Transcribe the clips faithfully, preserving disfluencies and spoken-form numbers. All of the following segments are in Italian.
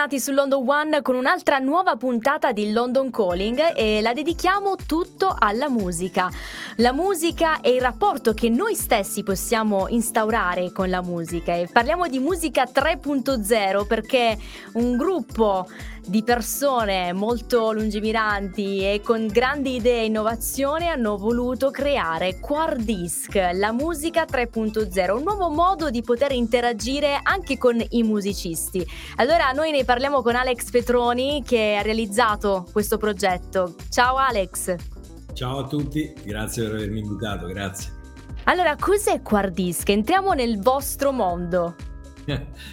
tornati su London One con un'altra nuova puntata di London Calling e la dedichiamo tutto alla musica. La musica e il rapporto che noi stessi possiamo instaurare con la musica. E parliamo di musica tre punto zero perché un gruppo di persone molto lungimiranti e con grandi idee e innovazione hanno voluto creare Quardisc, la musica tre punto zero, un nuovo modo di poter interagire anche con i musicisti. Allora noi ne parliamo con Alex Petroni che ha realizzato questo progetto. Ciao Alex. Ciao a tutti, grazie per avermi invitato, grazie. Allora, cos'è Quardisc? Entriamo nel vostro mondo.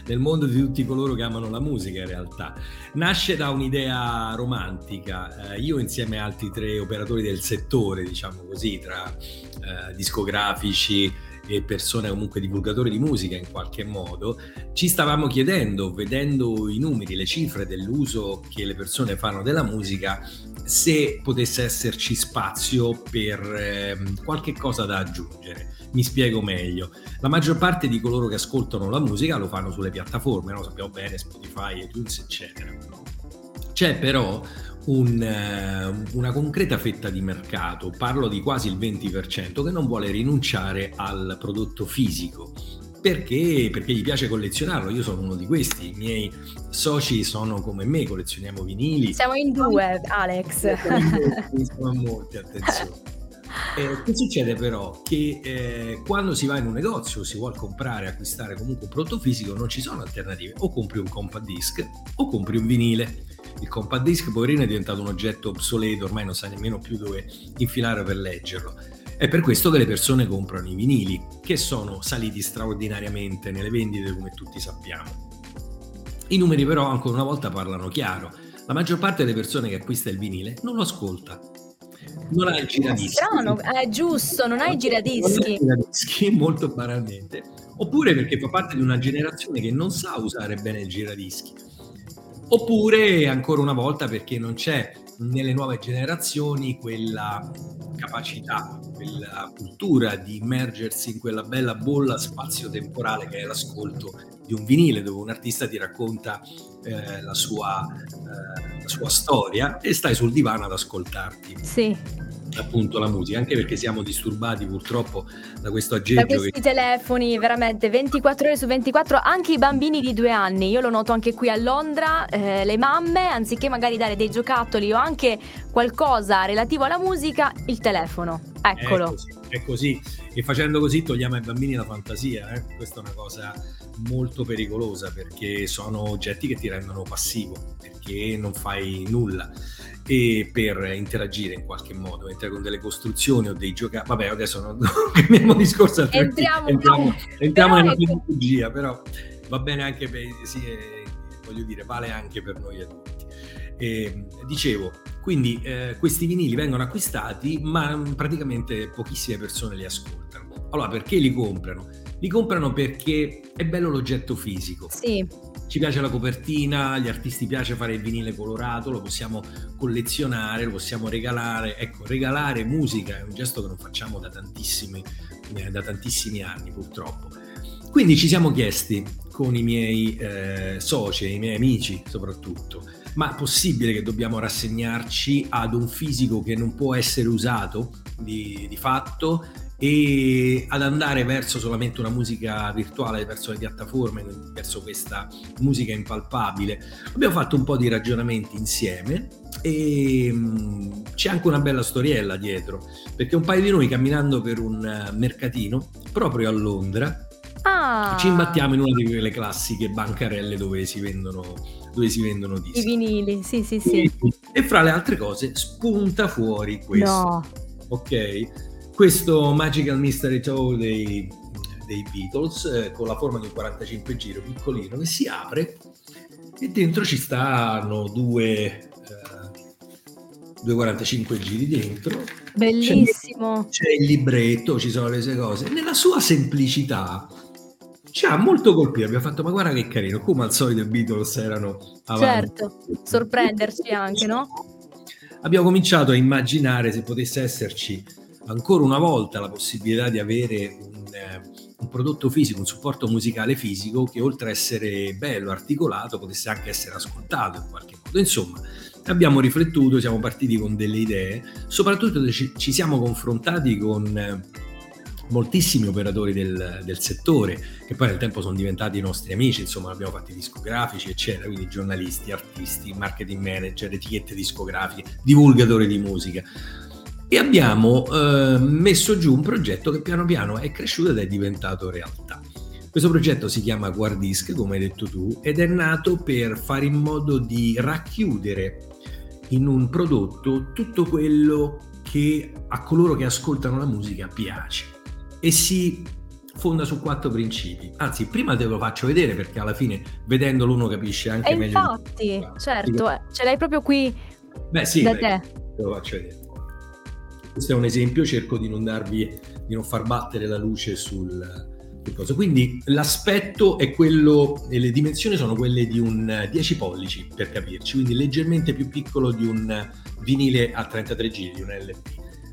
Nel mondo di tutti coloro che amano la musica, in realtà nasce da un'idea romantica. Eh, io insieme a altri tre operatori del settore, diciamo così, tra eh, discografici e persone comunque divulgatori di musica in qualche modo, ci stavamo chiedendo, vedendo i numeri, le cifre dell'uso che le persone fanno della musica, se potesse esserci spazio per eh, qualche cosa da aggiungere. Mi spiego meglio. La maggior parte di coloro che ascoltano la musica lo fanno sulle piattaforme, no? Sappiamo bene, Spotify, iTunes, eccetera. C'è però un, una concreta fetta di mercato, parlo di quasi il venti per cento, che non vuole rinunciare al prodotto fisico. Perché? Perché gli piace collezionarlo. Io sono uno di questi, i miei soci sono come me, collezioniamo vinili. Siamo in due, Alex. Siamo in due, siamo molti, attenzione. Eh, che succede però? Che eh, quando si va in un negozio, si vuol comprare, acquistare comunque un prodotto fisico, non ci sono alternative. O compri un compact disc o compri un vinile. Il compact disc, poverino, è diventato un oggetto obsoleto, ormai non sa nemmeno più dove infilare per leggerlo. È per questo che le persone comprano i vinili, che sono saliti straordinariamente nelle vendite, come tutti sappiamo. I numeri però ancora una volta parlano chiaro. La maggior parte delle persone che acquista il vinile non lo ascolta. Non ha il giradischi. Strano, è giusto, non ha i giradischi. giradischi. Molto banalmente. Oppure perché fa parte di una generazione che non sa usare bene il giradischi. Oppure, ancora una volta, perché non c'è nelle nuove generazioni quella capacità, quella cultura di immergersi in quella bella bolla spazio-temporale che è l'ascolto di un vinile, dove un artista ti racconta eh, la sua, eh, la sua storia e stai sul divano ad ascoltarti. Sì. Appunto la musica, anche perché siamo disturbati purtroppo da questo aggeggio, da questi che... telefoni veramente ventiquattro ore su ventiquattro, anche i bambini di due anni. Io lo noto anche qui a Londra, eh, le mamme, anziché magari dare dei giocattoli o anche qualcosa relativo alla musica, il telefono, eccolo. È così, è così. E facendo così togliamo ai bambini la fantasia, eh? Questa è una cosa molto pericolosa, perché sono oggetti che ti rendono passivo, perché non fai nulla e per interagire in qualche modo, mentre con delle costruzioni o dei giocattoli. Vabbè, adesso non cambiamo discorso, altrimenti entriamo, entriamo, entriamo nella tecnologia, però va bene anche per, sì, eh, voglio dire, vale anche per noi adulti. E, dicevo, quindi eh, questi vinili vengono acquistati, ma praticamente pochissime persone li ascoltano. Allora, perché li comprano? Li comprano perché è bello l'oggetto fisico. Sì. Ci piace la copertina, agli artisti piace fare il vinile colorato, lo possiamo collezionare, lo possiamo regalare. Ecco, regalare musica è un gesto che non facciamo da tantissimi, eh, da tantissimi anni, purtroppo. Quindi ci siamo chiesti con i miei eh, soci, i miei amici soprattutto, ma è possibile che dobbiamo rassegnarci ad un fisico che non può essere usato di, di fatto, e ad andare verso solamente una musica virtuale, verso le piattaforme, verso questa musica impalpabile? Abbiamo fatto un po' di ragionamenti insieme e mh, c'è anche una bella storiella dietro, perché un paio di noi, camminando per un mercatino proprio a Londra, ah. ci imbattiamo in una di quelle classiche bancarelle dove si vendono dove si vendono dischi, i vinili, sì sì sì, e fra le altre cose spunta fuori questo, no. ok? Questo Magical Mystery Tour dei, dei Beatles, eh, con la forma di un quarantacinque giri piccolino, che si apre e dentro ci stanno due, eh, due quarantacinque giri dentro. Bellissimo! C'è, c'è il libretto, ci sono le sue cose. Nella sua semplicità ci ha molto colpito, abbiamo fatto ma guarda che carino, come al solito i Beatles erano avanti. Certo, sorprenderci anche, no? Abbiamo cominciato a immaginare se potesse esserci ancora una volta la possibilità di avere un, un prodotto fisico, un supporto musicale fisico che oltre a essere bello, articolato, potesse anche essere ascoltato in qualche modo. Insomma, abbiamo riflettuto, siamo partiti con delle idee, soprattutto ci, ci siamo confrontati con moltissimi operatori del, del settore, che poi nel tempo sono diventati i nostri amici, insomma abbiamo fatti discografici eccetera, quindi giornalisti, artisti, marketing manager, etichette discografiche, divulgatore di musica, e abbiamo eh, messo giù un progetto che piano piano è cresciuto ed è diventato realtà. Questo progetto si chiama Quardisc, come hai detto tu, ed è nato per fare in modo di racchiudere in un prodotto tutto quello che a coloro che ascoltano la musica piace, e si fonda su quattro principi. Anzi, prima te lo faccio vedere, perché alla fine vedendolo uno capisce anche e meglio. Infatti, di... certo, ce l'hai proprio qui. Beh, sì, da beh, te. Te lo faccio vedere. Questo è un esempio, cerco di non darvi, di non far battere la luce sul, sul coso. Quindi l'aspetto è quello, e le dimensioni sono quelle di un dieci pollici, per capirci, quindi leggermente più piccolo di un vinile a trentatré giri, di un L P.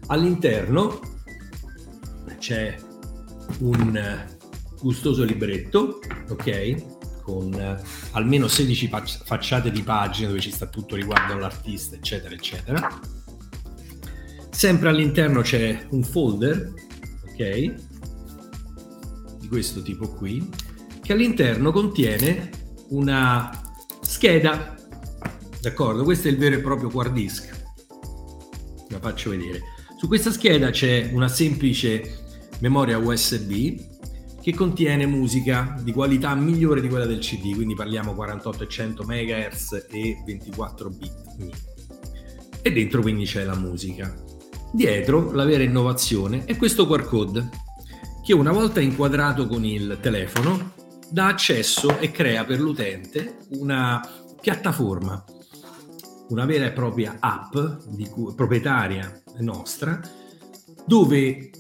All'interno c'è un gustoso libretto, ok, con almeno sedici facciate di pagine dove ci sta tutto riguardo all'artista, eccetera, eccetera. Sempre all'interno c'è un folder, ok, di questo tipo qui, che all'interno contiene una scheda, d'accordo? Questo è il vero e proprio Quardisc. La faccio vedere. Su questa scheda c'è una semplice memoria U S B che contiene musica di qualità migliore di quella del C D, quindi parliamo quarantotto e cento megahertz e ventiquattro bit. E dentro quindi c'è la musica. Dietro la vera innovazione è questo Q R code, che una volta inquadrato con il telefono dà accesso e crea per l'utente una piattaforma, una vera e propria app di cui, proprietaria nostra, dove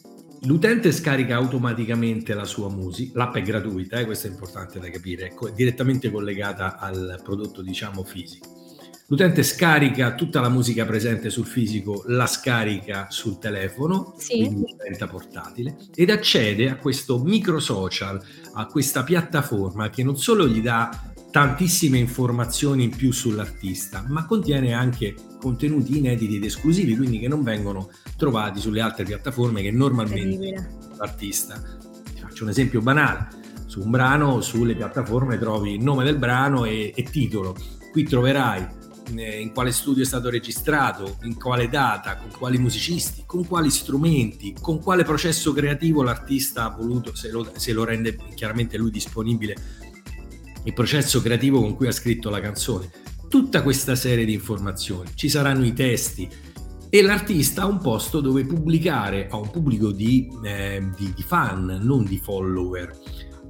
l'utente scarica automaticamente la sua musica. L'app è gratuita, eh, questo è importante da capire, è co- direttamente collegata al prodotto, diciamo, fisico. L'utente scarica tutta la musica presente sul fisico, la scarica sul telefono, sì, quindi diventa portatile, ed accede a questo micro social, a questa piattaforma che non solo gli dà tantissime informazioni in più sull'artista, ma contiene anche contenuti inediti ed esclusivi, quindi che non vengono trovati sulle altre piattaforme che normalmente l'artista. Ti faccio un esempio banale: su un brano, sulle piattaforme trovi il nome del brano e, e titolo. Qui troverai in quale studio è stato registrato, in quale data, con quali musicisti, con quali strumenti, con quale processo creativo l'artista ha voluto, se lo, se lo rende chiaramente lui disponibile, il processo creativo con cui ha scritto la canzone. Tutta questa serie di informazioni, ci saranno i testi, e l'artista ha un posto dove pubblicare a un pubblico di, eh, di, di fan, non di follower,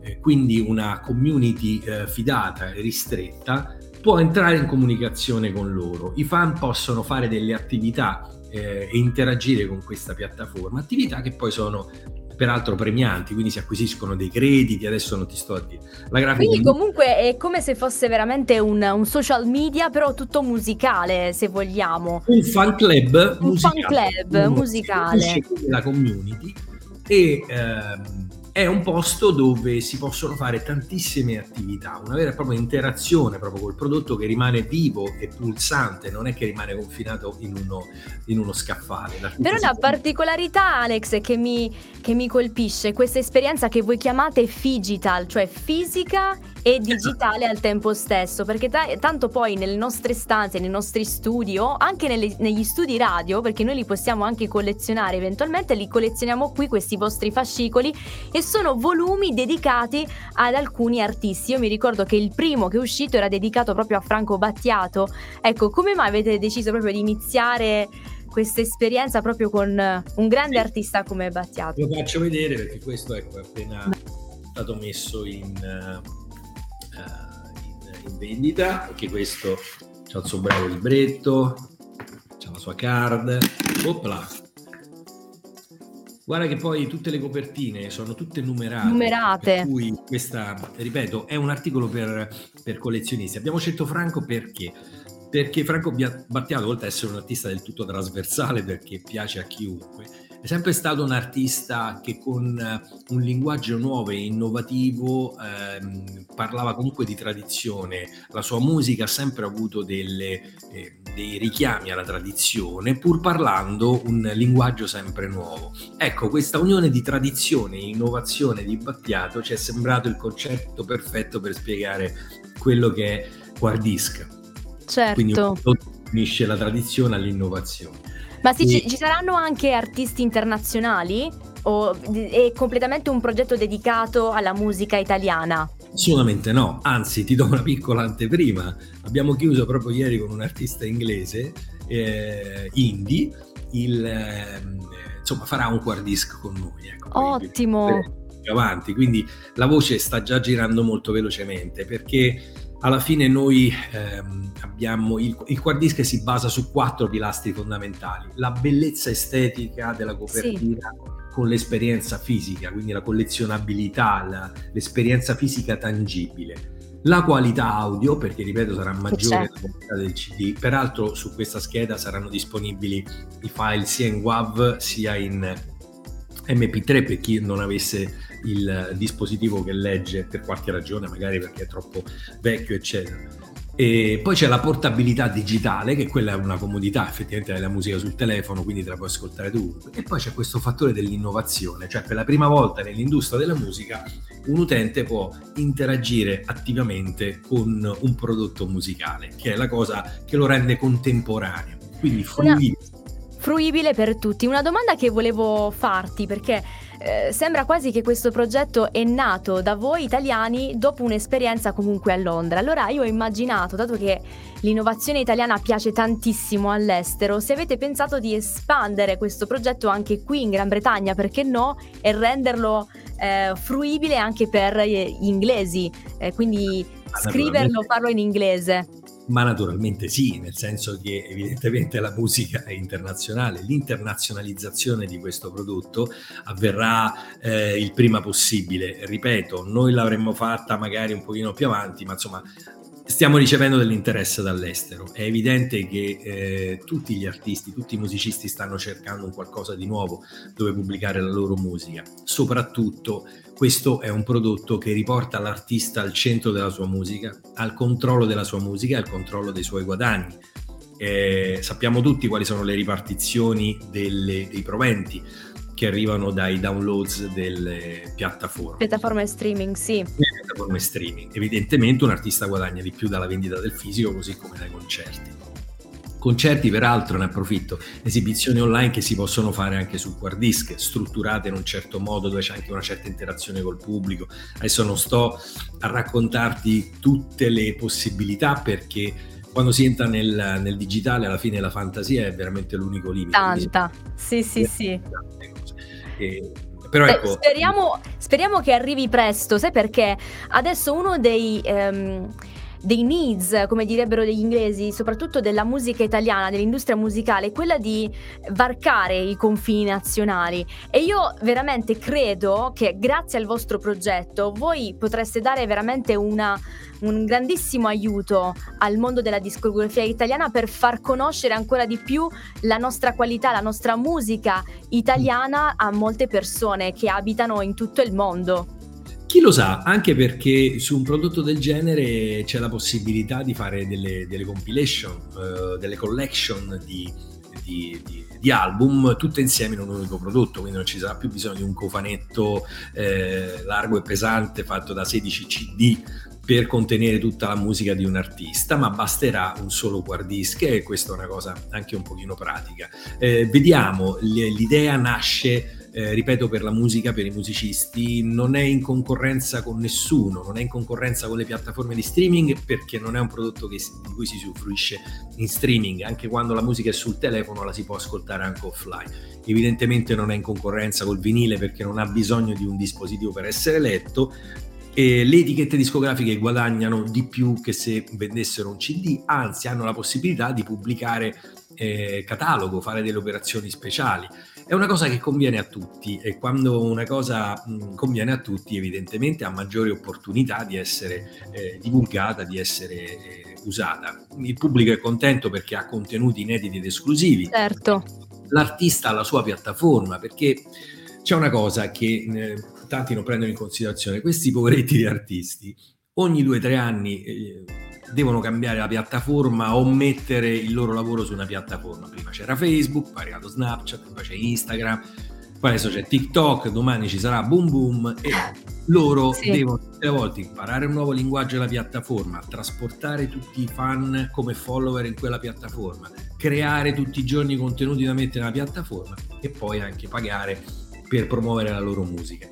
eh, quindi una community eh, fidata e ristretta può entrare in comunicazione con loro. I fan possono fare delle attività eh, e interagire con questa piattaforma, attività che poi sono peraltro premianti, quindi si acquisiscono dei crediti, adesso non ti sto a dire. La grafica quindi comunque è come se fosse veramente un, un social media, però tutto musicale, se vogliamo. Un fan club un musicale. Fan club un, musicale. La community, e ehm, è un posto dove si possono fare tantissime attività, una vera e propria interazione proprio col prodotto, che rimane vivo e pulsante, non è che rimane confinato in uno, in uno scaffale. Però una particolarità, Alex, che mi, che mi colpisce, questa esperienza che voi chiamate phygital, cioè fisica e digitale al tempo stesso, perché t- tanto poi nelle nostre stanze, nei nostri studi, o anche nelle, negli studi radio, perché noi li possiamo anche collezionare eventualmente, li collezioniamo qui questi vostri fascicoli, e sono volumi dedicati ad alcuni artisti. Io mi ricordo che il primo che è uscito era dedicato proprio a Franco Battiato. Ecco, come mai avete deciso proprio di iniziare questa esperienza proprio con un grande artista come Battiato? Lo faccio vedere, perché questo, ecco, è appena stato messo in... in vendita, anche questo c'ha il suo bravo libretto, c'ha la sua card. Opla. Guarda che poi tutte le copertine sono tutte numerate, numerate. Per cui questa, ripeto, è un articolo per, per collezionisti. Abbiamo scelto Franco perché? Perché Franco Battiato, oltre ad essere un artista del tutto trasversale, perché piace a chiunque, è sempre stato un artista che con un linguaggio nuovo e innovativo ehm, parlava comunque di tradizione. La sua musica ha sempre avuto delle, eh, dei richiami alla tradizione, pur parlando un linguaggio sempre nuovo. Ecco, questa unione di tradizione e innovazione di Battiato ci è sembrato il concetto perfetto per spiegare quello che è Quardisc. Certo. Quindi unisce la tradizione all'innovazione. Ma sì, ci, ci saranno anche artisti internazionali? O è completamente un progetto dedicato alla musica italiana? Assolutamente no, anzi ti do una piccola anteprima. Abbiamo chiuso proprio ieri con un artista inglese, eh, indie, il, eh, insomma farà un Quardisc con noi. Ecco, ottimo! Quindi, avanti, quindi la voce sta già girando molto velocemente, perché alla fine noi ehm, abbiamo il, il Quardisc si basa su quattro pilastri fondamentali: la bellezza estetica della copertina, sì, con l'esperienza fisica, quindi la collezionabilità, la, l'esperienza fisica tangibile, la qualità audio, perché ripeto sarà maggiore della qualità del C D. Peraltro su questa scheda saranno disponibili i file sia in WAV sia in emme pi tre per chi non avesse il dispositivo che legge, per qualche ragione, magari perché è troppo vecchio eccetera. E poi c'è la portabilità digitale, che quella è una comodità effettivamente della musica sul telefono, quindi te la puoi ascoltare dovunque. E poi c'è questo fattore dell'innovazione, cioè per la prima volta nell'industria della musica un utente può interagire attivamente con un prodotto musicale, che è la cosa che lo rende contemporaneo, quindi fruibile, fruibile per tutti. Una domanda che volevo farti, perché Eh, sembra quasi che questo progetto è nato da voi italiani dopo un'esperienza comunque a Londra. Allora io ho immaginato, dato che l'innovazione italiana piace tantissimo all'estero, se avete pensato di espandere questo progetto anche qui in Gran Bretagna, perché no, e renderlo eh, fruibile anche per gli inglesi, eh, quindi scriverlo, farlo in inglese. Ma naturalmente sì, nel senso che evidentemente la musica è internazionale. L'internazionalizzazione di questo prodotto avverrà eh, il prima possibile. Ripeto, noi l'avremmo fatta magari un pochino più avanti, ma insomma stiamo ricevendo dell'interesse dall'estero. È evidente che eh, tutti gli artisti, tutti i musicisti stanno cercando un qualcosa di nuovo dove pubblicare la loro musica. Soprattutto questo è un prodotto che riporta l'artista al centro della sua musica, al controllo della sua musica, al controllo dei suoi guadagni. Eh, sappiamo tutti quali sono le ripartizioni delle, dei proventi che arrivano dai downloads delle piattaforme. Piattaforme streaming, sì. Piattaforme streaming. Evidentemente un artista guadagna di più dalla vendita del fisico, così come dai concerti. Concerti, peraltro, ne approfitto, esibizioni online che si possono fare anche su Quardisc, strutturate in un certo modo, dove c'è anche una certa interazione col pubblico. Adesso non sto a raccontarti tutte le possibilità, perché quando si entra nel, nel digitale, alla fine la fantasia è veramente l'unico limite. Tanta, quindi, sì, sì, sì. E, però Beh, ecco... Speriamo, speriamo che arrivi presto, sai perché? Adesso uno dei... Um... dei needs, come direbbero gli inglesi, soprattutto della musica italiana, dell'industria musicale, è quella di varcare i confini nazionali, e io veramente credo che grazie al vostro progetto voi potreste dare veramente una, un grandissimo aiuto al mondo della discografia italiana per far conoscere ancora di più la nostra qualità, la nostra musica italiana a molte persone che abitano in tutto il mondo. Chi lo sa, anche perché su un prodotto del genere c'è la possibilità di fare delle, delle compilation, eh, delle collection di, di, di, di album tutte insieme in un unico prodotto, quindi non ci sarà più bisogno di un cofanetto eh, largo e pesante fatto da sedici CD per contenere tutta la musica di un artista, ma basterà un solo Quardisc, e questa è una cosa anche un pochino pratica. Eh, vediamo, l'idea nasce... Eh, ripeto, per la musica, per i musicisti, non è in concorrenza con nessuno, non è in concorrenza con le piattaforme di streaming, perché non è un prodotto che si, di cui si usufruisce in streaming. Anche quando la musica è sul telefono la si può ascoltare anche offline. Evidentemente non è in concorrenza col vinile, perché non ha bisogno di un dispositivo per essere letto, e le etichette discografiche guadagnano di più che se vendessero un C D, anzi hanno la possibilità di pubblicare eh, catalogo, fare delle operazioni speciali. È una cosa che conviene a tutti, e quando una cosa mh, conviene a tutti evidentemente ha maggiori opportunità di essere eh, divulgata, di essere eh, usata. Il pubblico è contento perché ha contenuti inediti ed esclusivi. Certo. l'artista ha la sua piattaforma, perché c'è una cosa che eh, tanti non prendono in considerazione: questi poveretti di artisti ogni due o tre anni eh, devono cambiare la piattaforma o mettere il loro lavoro su una piattaforma. Prima c'era Facebook, poi è arrivato Snapchat, poi c'è Instagram, poi adesso c'è TikTok, domani ci sarà Boom Boom, e loro sì. devono tutte le volte imparare un nuovo linguaggio della piattaforma, trasportare tutti i fan come follower in quella piattaforma, creare tutti i giorni contenuti da mettere nella piattaforma e poi anche pagare per promuovere la loro musica.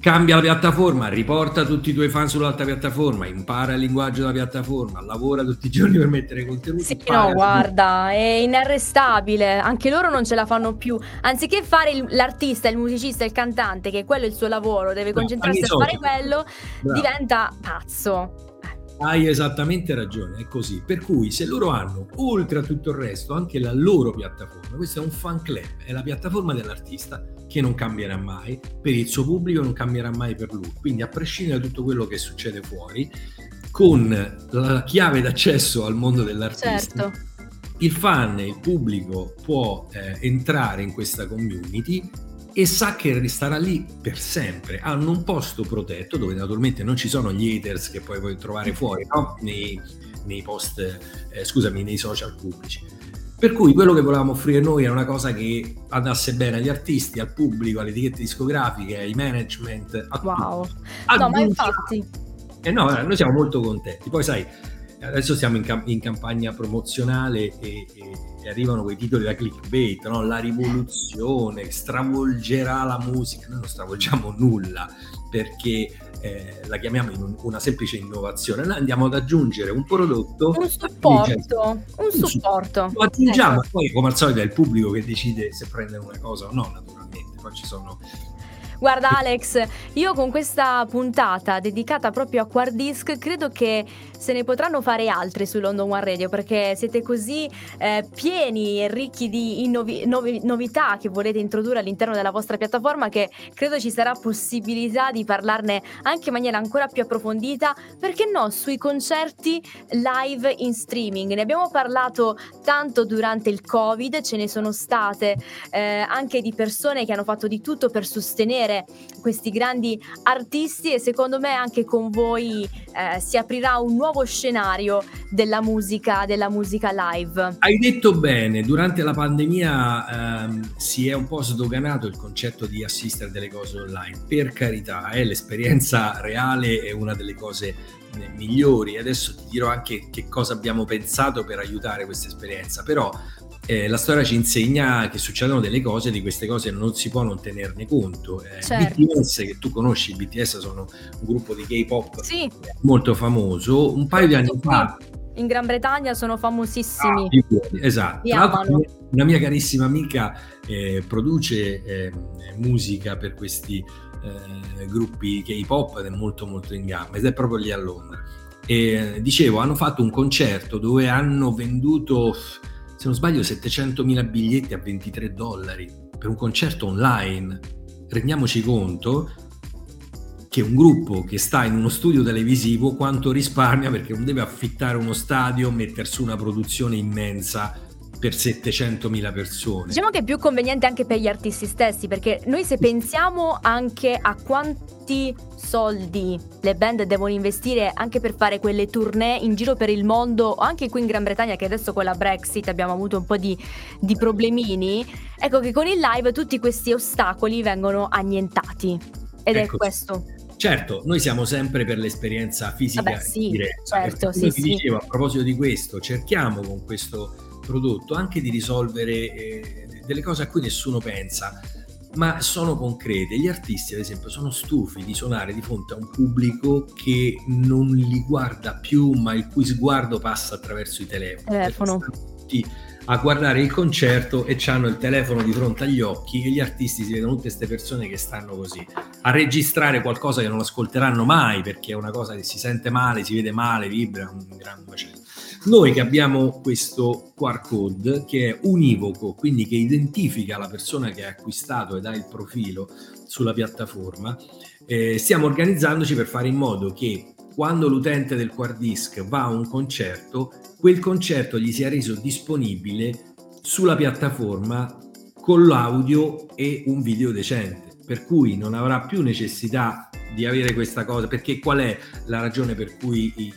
Cambia la piattaforma, riporta tutti i tuoi fan sull'altra piattaforma, impara il linguaggio della piattaforma, lavora tutti i giorni per mettere contenuti. Sì, no, guarda, è inarrestabile, anche loro non ce la fanno più. Anziché fare il, l'artista, il musicista, il cantante, che quello è il suo lavoro, deve concentrarsi no, a fare quello, Bravo. diventa pazzo. Hai esattamente ragione, è così. Per cui se loro hanno, oltre a tutto il resto, anche la loro piattaforma, questo è un fan club, è la piattaforma dell'artista, che non cambierà mai per il suo pubblico, non cambierà mai per lui, quindi a prescindere da tutto quello che succede fuori, con la chiave d'accesso al mondo dell'artista, certo. il fan, il pubblico può eh, entrare in questa community e sa che starà lì per sempre, hanno un posto protetto dove naturalmente non ci sono gli haters che poi puoi trovare fuori, no? nei, nei post, eh, scusami, nei social pubblici. Per cui quello che volevamo offrire noi era una cosa che andasse bene agli artisti, al pubblico, alle etichette discografiche, ai management, a wow. tutti. No, Aggiungi... ma infatti... Eh no, noi siamo molto contenti. Poi sai, adesso siamo in, camp- in campagna promozionale e, e, e arrivano quei titoli da clickbait, no? La rivoluzione stravolgerà la musica. Noi non stravolgiamo nulla, perché eh, la chiamiamo in un, una semplice innovazione. Noi andiamo ad aggiungere un prodotto, un supporto, un, un supporto. Lo aggiungiamo, ecco. Poi come al solito è il pubblico che decide se prendere una cosa o no, naturalmente. Poi ci sono... Guarda Alex, io con questa puntata dedicata proprio a Quardisc credo che se ne potranno fare altre su London One Radio, perché siete così eh, pieni e ricchi di innovi- novi- novità che volete introdurre all'interno della vostra piattaforma, che credo ci sarà possibilità di parlarne anche in maniera ancora più approfondita, perché no, sui concerti live in streaming. Ne abbiamo parlato tanto durante il Covid, ce ne sono state eh, anche di persone che hanno fatto di tutto per sostenere questi grandi artisti, e secondo me anche con voi eh, si aprirà un nuovo scenario della musica, della musica live. Hai detto bene, durante la pandemia ehm, si è un po' sdoganato il concetto di assistere delle cose online, per carità, eh, l'esperienza reale è una delle cose eh, migliori. Adesso ti dirò anche che cosa abbiamo pensato per aiutare questa esperienza, però Eh, la storia ci insegna che succedono delle cose, di queste cose non si può non tenerne conto. Eh, certo. B T S, che tu conosci, B T S sono un gruppo di K-pop sì. molto famoso, un paio sì, di anni fa. In Gran Bretagna sono famosissimi. Ah, esatto. Una mia carissima amica eh, produce eh, musica per questi eh, gruppi K-pop ed è molto molto in gamba, ed è proprio lì a Londra. E, dicevo, hanno fatto un concerto dove hanno venduto... se non sbaglio settecentomila biglietti a ventitré dollari per un concerto online. Rendiamoci conto che un gruppo che sta in uno studio televisivo quanto risparmia, perché non deve affittare uno stadio, mettere su una produzione immensa per settecentomila persone. Diciamo che è più conveniente anche per gli artisti stessi, perché noi se pensiamo anche a quanti soldi le band devono investire anche per fare quelle tournée in giro per il mondo, o anche qui in Gran Bretagna, che adesso con la Brexit abbiamo avuto un po' di, di problemini, ecco che con il live tutti questi ostacoli vengono annientati, ed ecco. è questo. Certo, noi siamo sempre per l'esperienza fisica. Vabbè, sì, diretta. Certo, sì, sì. Dicevo, a proposito di questo, cerchiamo con questo prodotto anche di risolvere eh, delle cose a cui nessuno pensa, ma sono concrete. Gli artisti, ad esempio, sono stufi di suonare di fronte a un pubblico che non li guarda più, ma il cui sguardo passa attraverso i telefoni. Telefono. Tutti a guardare il concerto e c'hanno il telefono di fronte agli occhi, e gli artisti si vedono tutte queste persone che stanno così a registrare qualcosa che non ascolteranno mai, perché è una cosa che si sente male, si vede male, vibra un gran macello. Noi che abbiamo questo Q R code che è univoco, quindi che identifica la persona che ha acquistato ed ha il profilo sulla piattaforma, eh, stiamo organizzandoci per fare in modo che quando l'utente del Quardisc va a un concerto, quel concerto gli sia reso disponibile sulla piattaforma con l'audio e un video decente, per cui non avrà più necessità di avere questa cosa, perché qual è la ragione per cui i,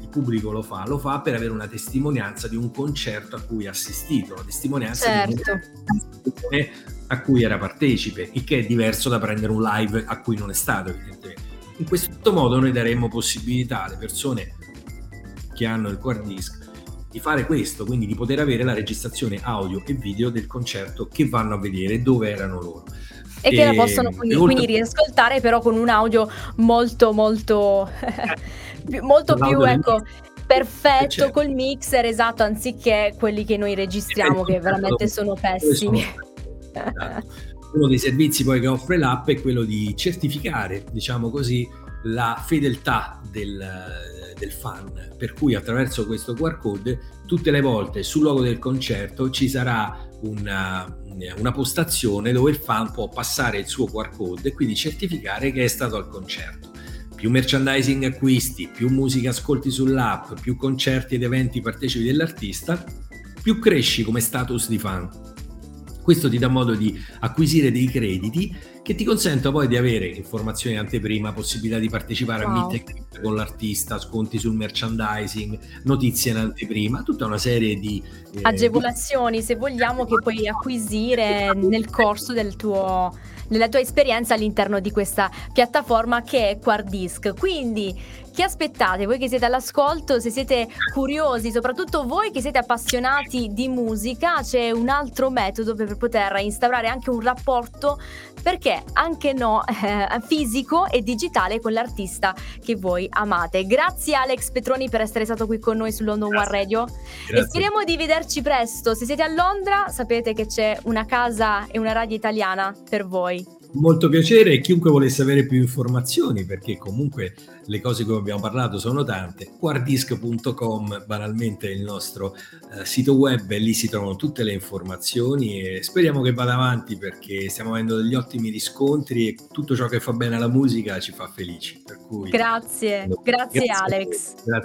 il pubblico lo fa? Lo fa per avere una testimonianza di un concerto a cui ha assistito, la testimonianza certo. di un a cui era partecipe, il che è diverso da prendere un live a cui non è stato, evidentemente. In questo modo noi daremmo possibilità alle persone che hanno il Quardisc di fare questo, quindi di poter avere la registrazione audio e video del concerto che vanno a vedere, dove erano loro. E, e che la possono quindi, molto... quindi riascoltare però con un audio molto molto molto più ecco perfetto, certo. col mixer, esatto, anziché quelli che noi registriamo che veramente sono pessimi. Sono... Uno dei servizi poi che offre l'app è quello di certificare, diciamo così, la fedeltà del, del fan, per cui attraverso questo Q R code tutte le volte sul logo del concerto ci sarà una, una postazione dove il fan può passare il suo Q R code e quindi certificare che è stato al concerto. Più merchandising acquisti, più musica ascolti sull'app, più concerti ed eventi partecipi dell'artista, più cresci come status di fan. Questo ti dà modo di acquisire dei crediti che ti consentono poi di avere informazioni anteprima, possibilità di partecipare wow. a meet and greet con l'artista, sconti sul merchandising, notizie in anteprima, tutta una serie di eh, agevolazioni, di... se vogliamo, che puoi acquisire nel corso del tuo della tua esperienza all'interno di questa piattaforma che è Quardisc. Quindi che aspettate voi che siete all'ascolto? Se siete curiosi, soprattutto voi che siete appassionati di musica, c'è un altro metodo per poter instaurare anche un rapporto, perché anche no, eh, fisico e digitale con l'artista che voi amate. Grazie Alex Petroni per essere stato qui con noi su London One Radio. Grazie. E speriamo di vederci presto. Se siete a Londra sapete che c'è una casa e una radio italiana per voi. Molto piacere, e chiunque volesse avere più informazioni, perché comunque le cose di cui abbiamo parlato sono tante, quardisc punto com banalmente è il nostro eh, sito web, e lì si trovano tutte le informazioni, e speriamo che vada avanti perché stiamo avendo degli ottimi riscontri e tutto ciò che fa bene alla musica ci fa felici. Per cui, grazie, no, grazie, grazie Alex. Grazie.